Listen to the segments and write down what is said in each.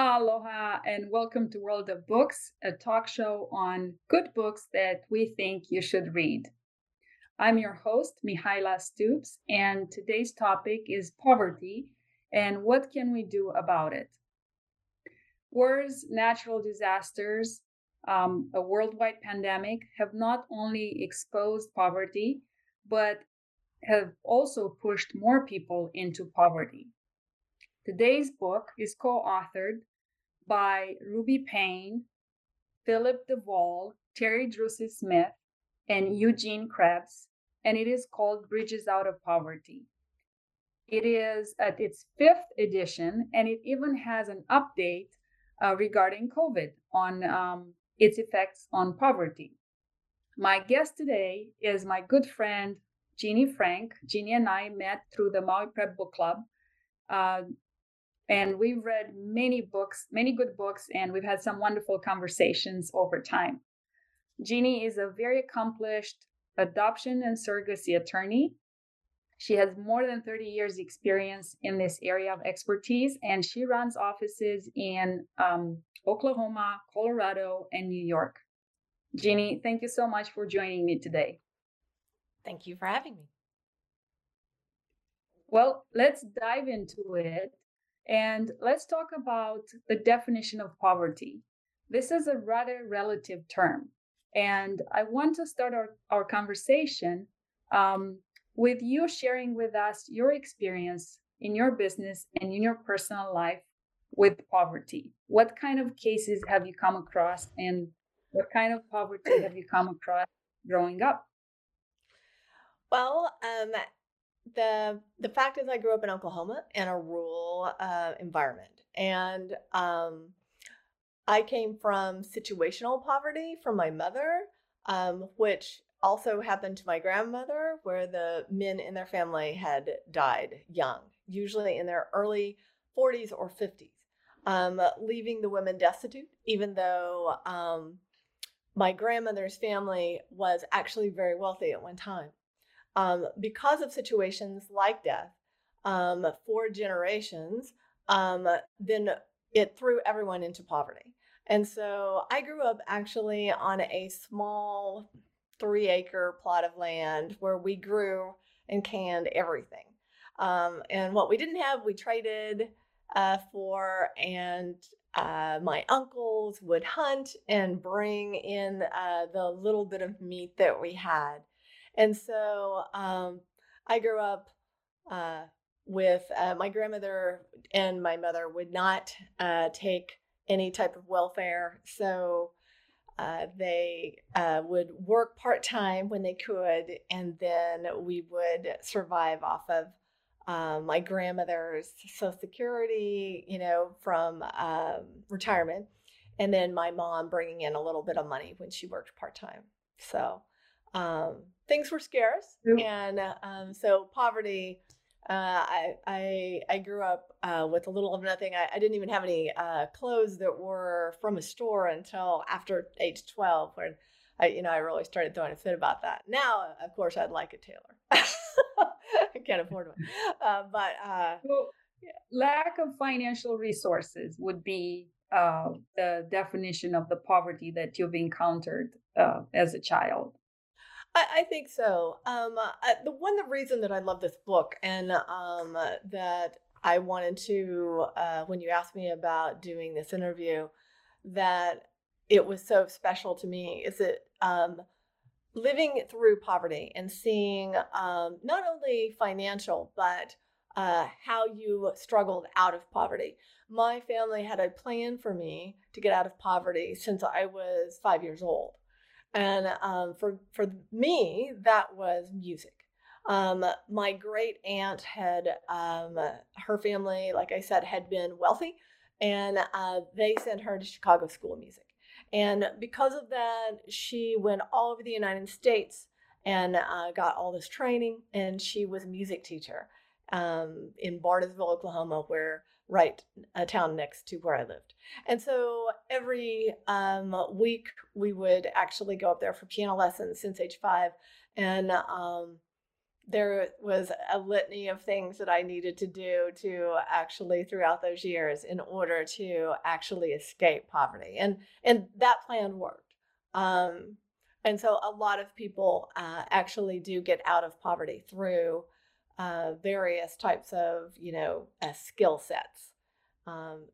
Aloha and welcome to World of Books, a talk show on good books that we think you should read. I'm your host, Mihaila Stubbs, and today's topic is poverty and what can we do about it. Wars, natural disasters, a worldwide pandemic have not only exposed poverty, but have also pushed more people into poverty. Today's book is co-authored by Ruby Payne, Philip Duvall, Terry Drusse Smith, and Eugene Krebs, and it is called Bridges Out of Poverty. It is at its fifth edition, and it even has an update regarding COVID on its effects on poverty. My guest today is my good friend, Jeannie Frank. Jeannie and I met through the Maui Prep Book Club, and we've read many books, many good books, and we've had some wonderful conversations over time. Jeannie is a very accomplished adoption and surrogacy attorney. She has more than 30 years experience in this area of expertise, and she runs offices in Oklahoma, Colorado, and New York. Jeannie, thank you so much for joining me today. Thank you for having me. Well, let's dive into it, and let's talk about the definition of poverty. This is a rather relative term, and I want to start our conversation with you sharing with us your experience in your business and in your personal life with poverty. What kind of cases have you come across, and what kind of poverty have you come across growing up? Well, The fact is I grew up in Oklahoma in a rural environment, and I came from situational poverty from my mother, which also happened to my grandmother, where the men in their family had died young, usually in their early 40s or 50s, leaving the women destitute, even though my grandmother's family was actually very wealthy at one time. Because of situations like death, for generations, then it threw everyone into poverty. And so I grew up actually on a small 3-acre plot of land where we grew and canned everything. And what we didn't have, we traded for, and my uncles would hunt and bring in the little bit of meat that we had. And so I grew up with my grandmother, and my mother would not take any type of welfare. So they would work part-time when they could, and then we would survive off of my grandmother's Social Security, from retirement, and then my mom bringing in a little bit of money when she worked part-time. So things were scarce, and so poverty, I grew up with a little of nothing. I didn't even have any clothes that were from a store until after age 12, when I really started throwing a fit about that. Now, of course, I'd like a tailor. I can't afford one. Lack of financial resources would be the definition of the poverty that you've encountered as a child. I think so. The reason that I love this book, and that I wanted to, when you asked me about doing this interview, that it was so special to me, is that living through poverty and seeing not only financial, but how you struggled out of poverty. My family had a plan for me to get out of poverty since I was 5 years old. And for me, that was music. My great aunt had, her family, like I said, had been wealthy, and they sent her to Chicago School of Music. And because of that, she went all over the United States and got all this training, and she was a music teacher in Bartlesville, Oklahoma, a town next to where I lived. And so every week we would actually go up there for piano lessons since age 5, and there was a litany of things that I needed to do to actually throughout those years in order to actually escape poverty. And that plan worked. And so a lot of people actually do get out of poverty through various types of, skill sets.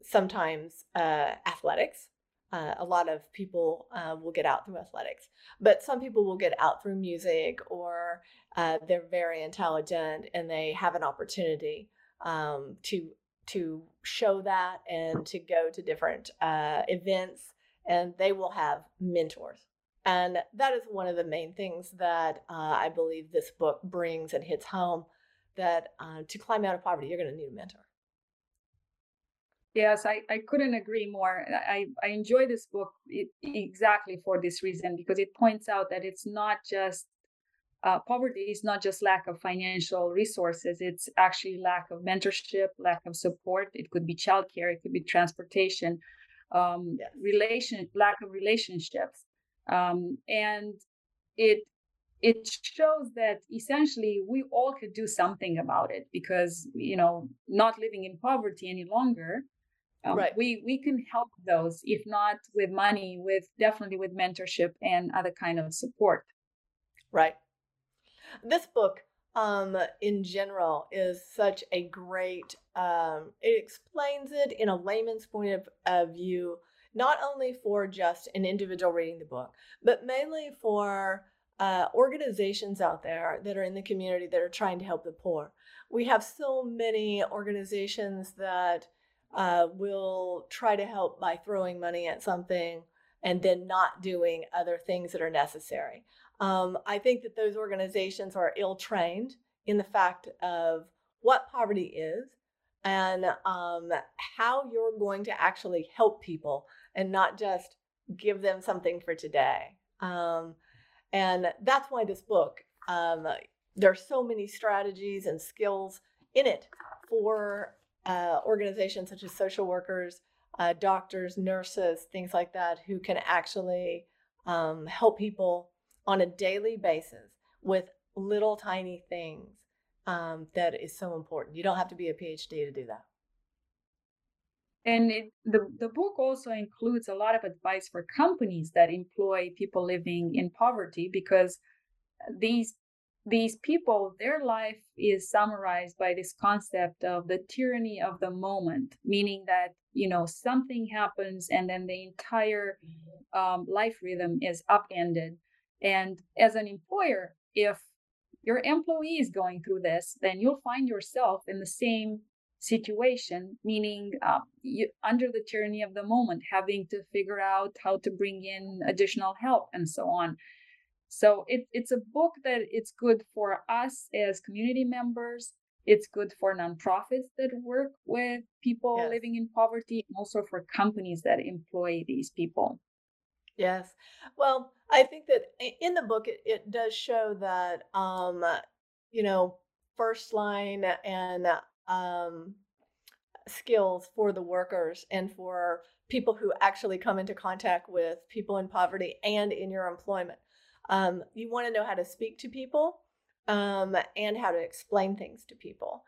Sometimes athletics. A lot of people will get out through athletics, but some people will get out through music, or they're very intelligent and they have an opportunity to show that and to go to different events, and they will have mentors. And that is one of the main things that I believe this book brings and hits home, that to climb out of poverty, you're going to need a mentor. Yes, I couldn't agree more. I enjoy this book exactly for this reason, because it points out that it's not just poverty is not just lack of financial resources. It's actually lack of mentorship, lack of support. It could be childcare, it could be transportation, yes. Lack of relationships, and it shows that essentially we all could do something about it, because not living in poverty any longer. Right. We can help those, if not with money, definitely with mentorship and other kind of support. Right. This book, in general, is such a great, it explains it in a layman's point of view, not only for just an individual reading the book, but mainly for organizations out there that are in the community that are trying to help the poor. We have so many organizations that will try to help by throwing money at something and then not doing other things that are necessary. I think that those organizations are ill-trained in the fact of what poverty is and how you're going to actually help people and not just give them something for today. And that's why this book, there are so many strategies and skills in it for organizations such as social workers, doctors, nurses, things like that, who can actually help people on a daily basis with little tiny things that is so important. You don't have to be a PhD to do that. And the book also includes a lot of advice for companies that employ people living in poverty, because these people, their life is summarized by this concept of the tyranny of the moment, meaning that, something happens and then the entire life rhythm is upended. And as an employer, if your employee is going through this, then you'll find yourself in the same situation, meaning under the tyranny of the moment, having to figure out how to bring in additional help and so on. So it's a book that it's good for us as community members. It's good for nonprofits that work with people yes. living in poverty, and also for companies that employ these people. Yes. Well, I think that in the book, it does show that, first line and skills for the workers and for people who actually come into contact with people in poverty and in your employment. You want to know how to speak to people and how to explain things to people.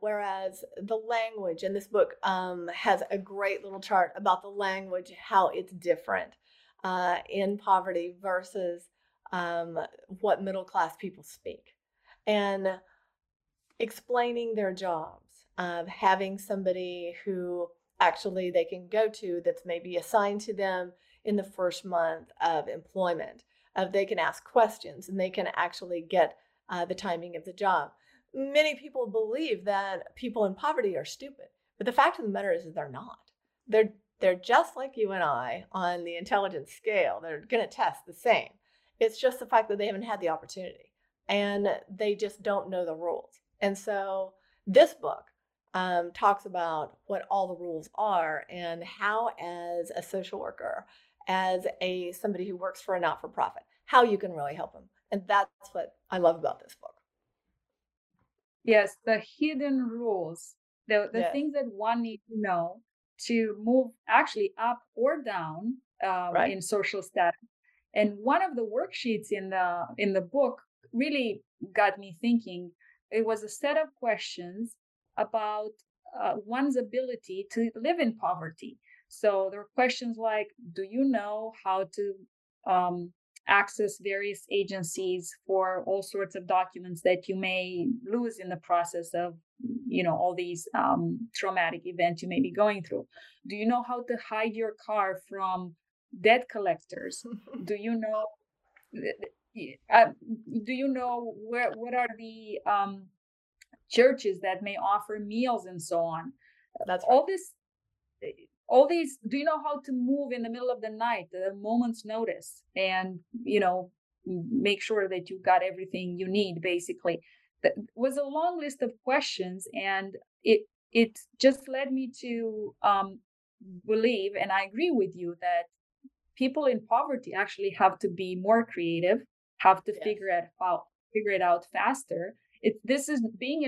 Whereas the language, and this book has a great little chart about the language, how it's different in poverty versus what middle class people speak. And explaining their jobs, having somebody who actually they can go to that's maybe assigned to them in the first month of employment. They can ask questions and they can actually get the timing of the job. Many people believe that people in poverty are stupid, but the fact of the matter is that they're not. They're just like you and I on the intelligence scale. They're going to test the same. It's just the fact that they haven't had the opportunity and they just don't know the rules. And so this book talks about what all the rules are and how, as a social worker, as somebody who works for a not-for-profit, how you can really help them. And that's what I love about this book. Yes, the hidden rules, the yes. things that one needs to know to move actually up or down right. in social status. And one of the worksheets in the book really got me thinking. It was a set of questions about one's ability to live in poverty. So there were questions like, do you know how to access various agencies for all sorts of documents that you may lose in the process of, you know, all these traumatic events you may be going through? Do you know how to hide your car from debt collectors? Do you know where, what are the churches that may offer meals and so on? That's right. All these, do you know how to move in the middle of the night at a moment's notice and, you know, make sure that you got everything you need, basically? That was a long list of questions, and it just led me to believe, and I agree with you, that people in poverty actually have to be more creative, have to figure it out faster. Living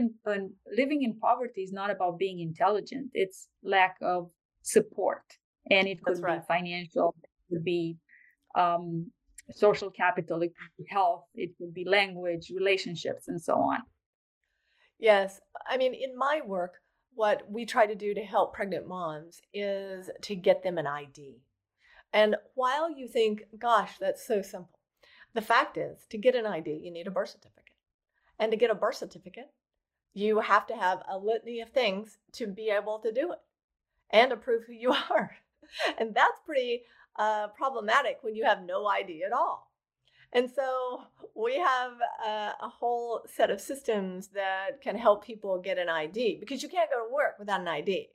in poverty is not about being intelligent. It's lack of support, and it could be financial, it could be social capital, it could be health, it could be language, relationships, and so on. Yes, I mean, in my work, what we try to do to help pregnant moms is to get them an ID. And while you think, gosh, that's so simple, the fact is, to get an ID, you need a birth certificate. And to get a birth certificate, you have to have a litany of things to be able to do it and to prove who you are. And that's pretty problematic when you have no ID at all. And so we have a whole set of systems that can help people get an ID, because you can't go to work without an ID.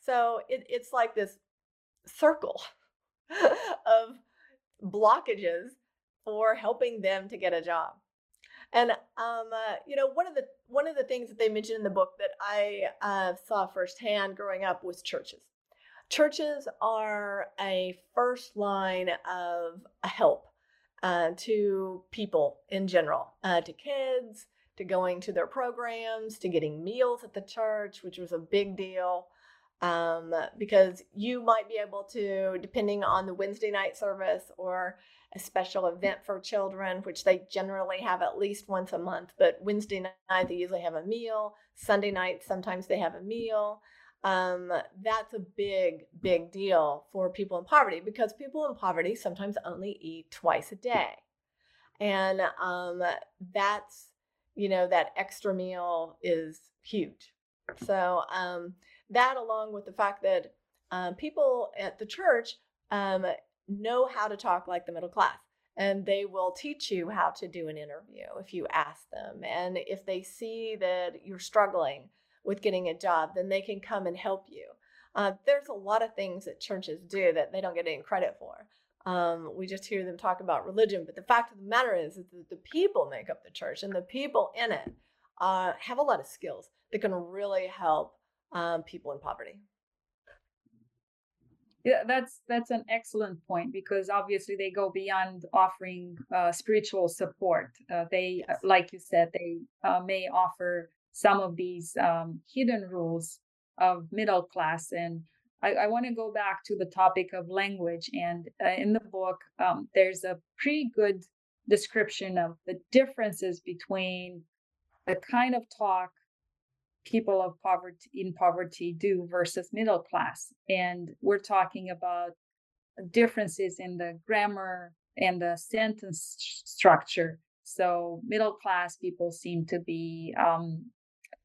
So it's like this circle of blockages for helping them to get a job. And you know, one of the things that they mentioned in the book that I saw firsthand growing up was churches. Churches are a first line of help to people in general, to kids, to going to their programs, to getting meals at the church, which was a big deal, because you might be able to, depending on the Wednesday night service or a special event for children, which they generally have at least once a month, but Wednesday night, they usually have a meal. Sunday night, sometimes they have a meal. That's a big, big deal for people in poverty, because people in poverty sometimes only eat twice a day. And that's, you know, that extra meal is huge. So that, along with the fact that people at the church know how to talk like the middle class, and they will teach you how to do an interview if you ask them. And if they see that you're struggling with getting a job, then they can come and help you. There's a lot of things that churches do that they don't get any credit for. We just hear them talk about religion, but the fact of the matter is that the people make up the church, and the people in it have a lot of skills that can really help people in poverty. Yeah, that's an excellent point, because obviously they go beyond offering spiritual support. They, like you said, they may offer some of these hidden rules of middle class. And I want to go back to the topic of language. And in the book, there's a pretty good description of the differences between the kind of talk people of poverty in poverty do versus middle class. And we're talking about differences in the grammar and the sentence structure. So middle class people seem to be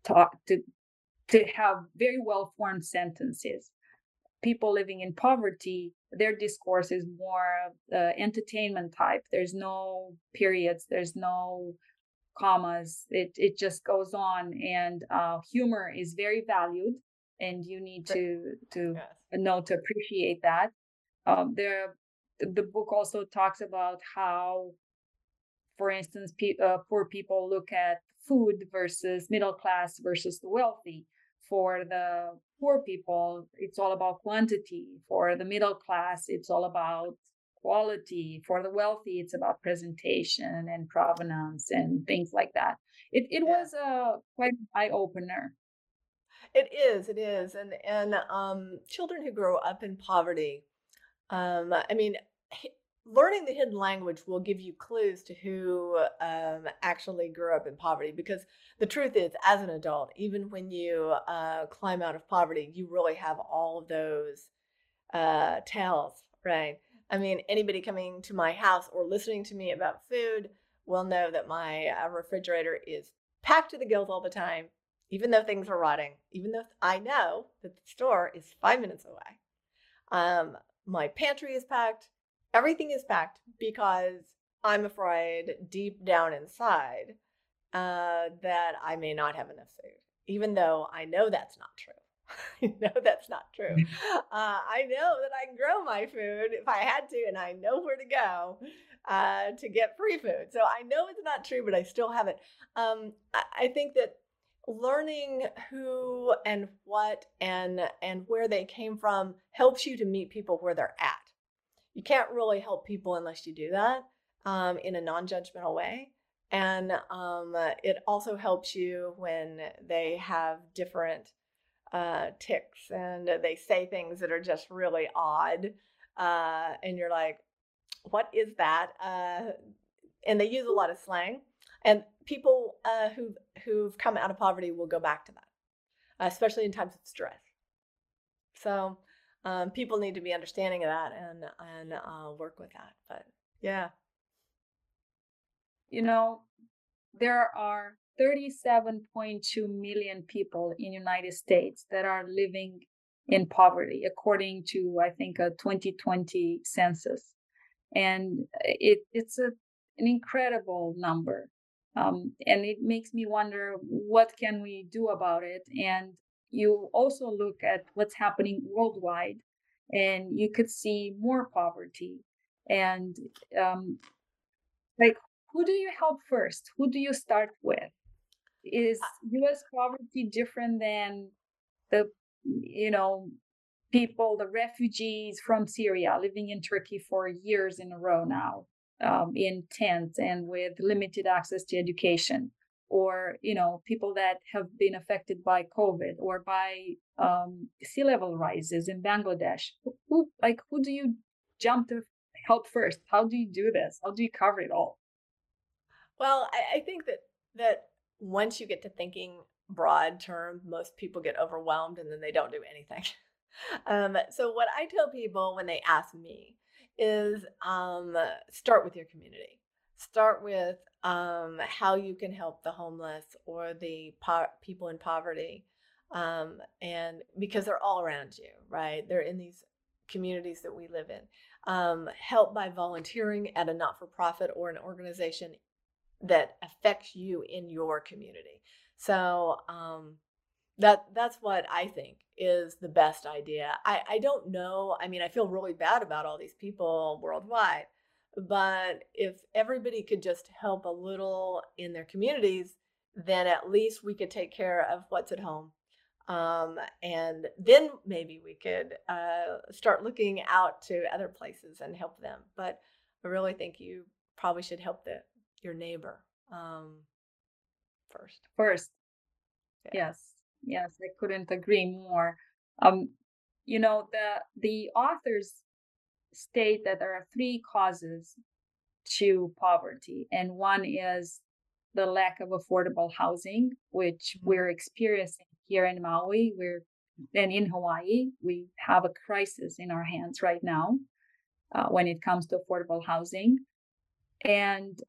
taught to have very well-formed sentences. People living in poverty, their discourse is more entertainment type. There's no periods, there's no commas, it just goes on, and humor is very valued, and you need to know to appreciate that. The book also talks about how, for instance, poor people look at food versus middle class versus the wealthy. For the poor people, it's all about quantity. For the middle class, it's all about quality. For the wealthy, it's about presentation and provenance and things like that. It was a quite an eye-opener. It is. And children who grow up in poverty, I mean, learning the hidden language will give you clues to who actually grew up in poverty, because the truth is, as an adult, even when you climb out of poverty, you really have all of those tales, right? I mean, anybody coming to my house or listening to me about food will know that my refrigerator is packed to the gills all the time, even though things are rotting, even though I know that the store is 5 minutes away. My pantry is packed. Everything is packed because I'm afraid deep down inside that I may not have enough food, even though I know that's not true. I know that's not true. I know that I can grow my food if I had to, and I know where to go to get free food. So I know it's not true, but I still have it. I think that learning who and what and where they came from helps you to meet people where they're at. You can't really help people unless you do that in a non-judgmental way. And it also helps you when they have different tics and they say things that are just really odd. And you're like, what is that? And they use a lot of slang. And people who've come out of poverty will go back to that, especially in times of stress. So people need to be understanding of that and work with that. But yeah. You know, there are 37.2 million people in the United States that are living in poverty, according to, I think, a 2020 census. And it's an incredible number. And it makes me wonder, what can we do about it? And you also look at what's happening worldwide, and you could see more poverty. And like, who do you help first? Who do you start with? Is U.S. poverty different than the refugees from Syria living in Turkey for years in a row now, in tents and with limited access to education? Or, you know, people that have been affected by COVID or by sea level rises in Bangladesh? Who do you jump to help first? How do you do this? How do you cover it all? Well, I think that once you get to thinking broad term, most people get overwhelmed and then they don't do anything. So what I tell people when they ask me is start with your community. Start with how you can help the homeless or the people in poverty, and because they're all around you, right? They're in these communities that we live in. Help by volunteering at a not-for-profit or an organization that affects you in your community. So that's what I think is the best idea. I don't know. I mean, I feel really bad about all these people worldwide. But if everybody could just help a little in their communities, then at least we could take care of what's at home. And then maybe we could start looking out to other places and help them. But I really think you probably should help your neighbor first. First. Yeah. Yes, I couldn't agree more. You know, the authors state that there are three causes to poverty, and one is the lack of affordable housing, which we're experiencing here in Maui. And in Hawaii, we have a crisis in our hands right now when it comes to affordable housing. And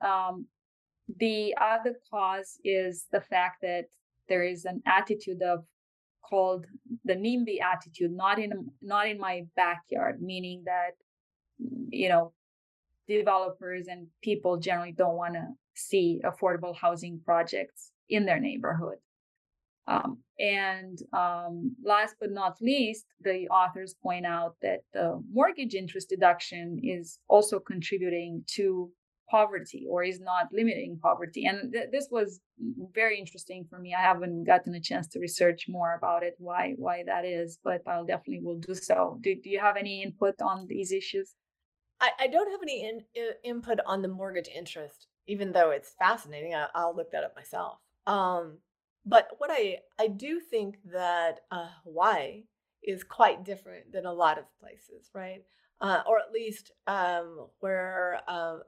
the other cause is the fact that there is an attitude called the NIMBY attitude, not in my backyard, meaning that, you know, developers and people generally don't want to see affordable housing projects in their neighborhood. Last but not least, the authors point out that the mortgage interest deduction is also contributing to poverty, or is not limiting poverty. And this was very interesting for me. I haven't gotten a chance to research more about it, why that is, but I'll definitely will do so. Do you have any input on these issues? I don't have any input on the mortgage interest, even though it's fascinating. I'll look that up myself. But what I do think that Hawaii is quite different than a lot of places, right? Or at least where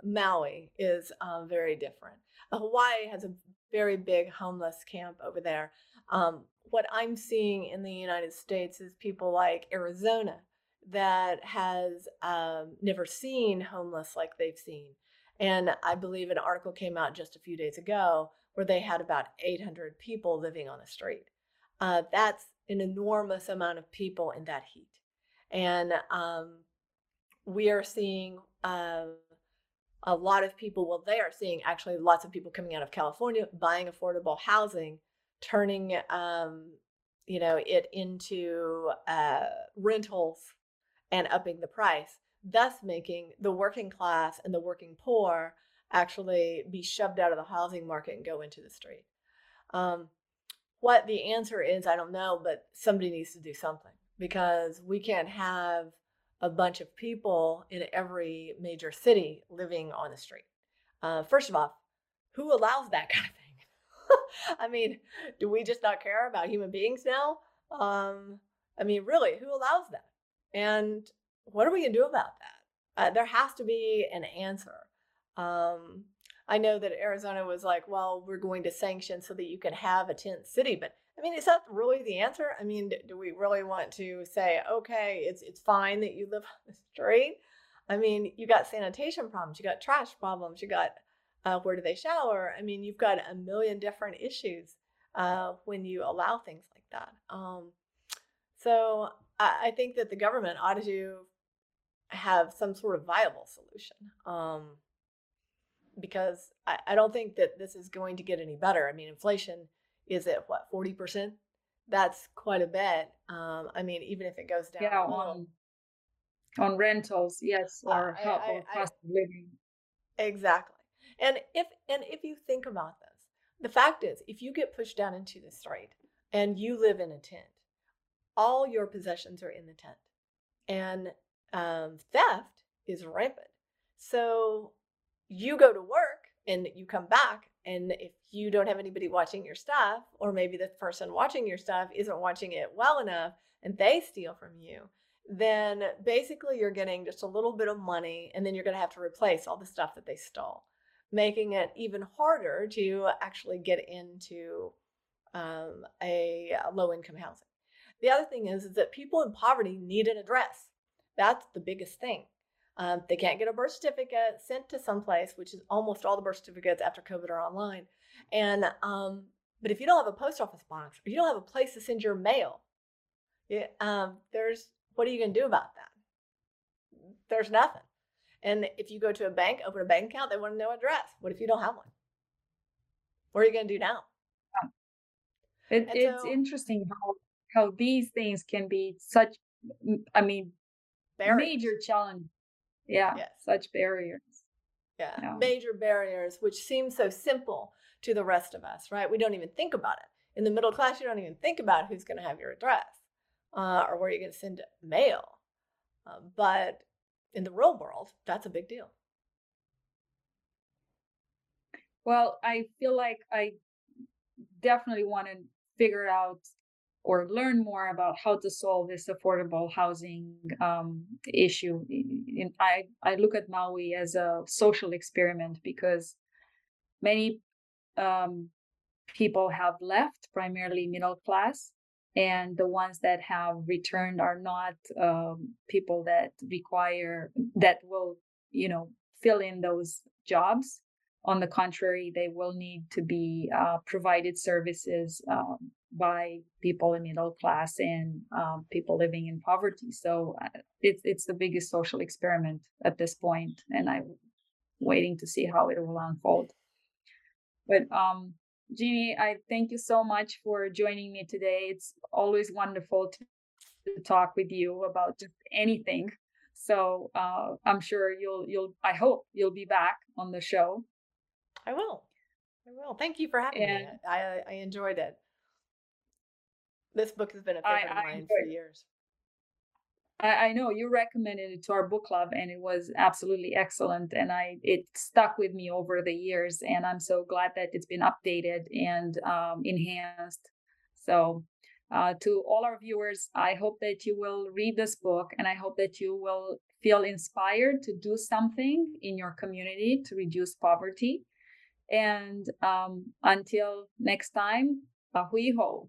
Maui is very different. Hawaii has a very big homeless camp over there. What I'm seeing in the United States is people like Arizona that has never seen homeless like they've seen. And I believe an article came out just a few days ago where they had about 800 people living on the street. That's an enormous amount of people in that heat. And we are seeing a lot of people, well, they are seeing actually lots of people coming out of California, buying affordable housing, turning it into rentals and upping the price, thus making the working class and the working poor actually be shoved out of the housing market and go into the street. What the answer is, I don't know, but somebody needs to do something, because we can't have a bunch of people in every major city living on the street. First of all, who allows that kind of thing? I mean, do we just not care about human beings now? I mean, really, who allows that? And what are we going to do about that? There has to be an answer. I know that Arizona was like, well, we're going to sanction so that you can have a tent city. But I mean, is that really the answer? I mean, do we really want to say, okay, it's fine that you live on the street? I mean, you got sanitation problems, you got trash problems, you got where do they shower? I mean, you've got a million different issues when you allow things like that. So I think that the government ought to have some sort of viable solution. Because I don't think that this is going to get any better. I mean, inflation is at what, 40%? That's quite a bit. I mean, even if it goes down. Yeah, on rentals, yes, or cost of living. Exactly. And if you think about this, the fact is, if you get pushed down into the street and you live in a tent, all your possessions are in the tent, and theft is rampant. So you go to work and you come back, and if you don't have anybody watching your stuff, or maybe the person watching your stuff isn't watching it well enough and they steal from you, then basically you're getting just a little bit of money, and then you're going to have to replace all the stuff that they stole, making it even harder to actually get into a low-income housing. The other thing is that people in poverty need an address. That's the biggest thing. They can't get a birth certificate sent to someplace, which is almost all the birth certificates after COVID are online. And but if you don't have a post office box, or you don't have a place to send your mail, what are you going to do about that? There's nothing. And if you go to a bank, open a bank account, they want to know address. What if you don't have one? What are you going to do now? Yeah. It's interesting how these things can be such, I mean, barriers. Major challenge. Yeah, yes. Such barriers. Yeah. Yeah, major barriers, which seem so simple to the rest of us, right? We don't even think about it. In the middle class, you don't even think about who's going to have your address or where you're going to send mail. But in the real world, that's a big deal. Well, I feel like I definitely want to figure out or learn more about how to solve this affordable housing issue. And I look at Maui as a social experiment, because many people have left, primarily middle class, and the ones that have returned are not people that will, fill in those jobs. On the contrary, they will need to be provided services by people in middle class and people living in poverty. So it's the biggest social experiment at this point, and I'm waiting to see how it will unfold. But Jeannie, I thank you so much for joining me today. It's always wonderful to talk with you about just anything. So I'm sure I hope you'll be back on the show. I will. Thank you for having me. I enjoyed it. This book has been a favorite of mine for years. I know you recommended it to our book club, and it was absolutely excellent. And it stuck with me over the years, and I'm so glad that it's been updated and enhanced. So To all our viewers, I hope that you will read this book, and I hope that you will feel inspired to do something in your community to reduce poverty. And until next time, ahui hou.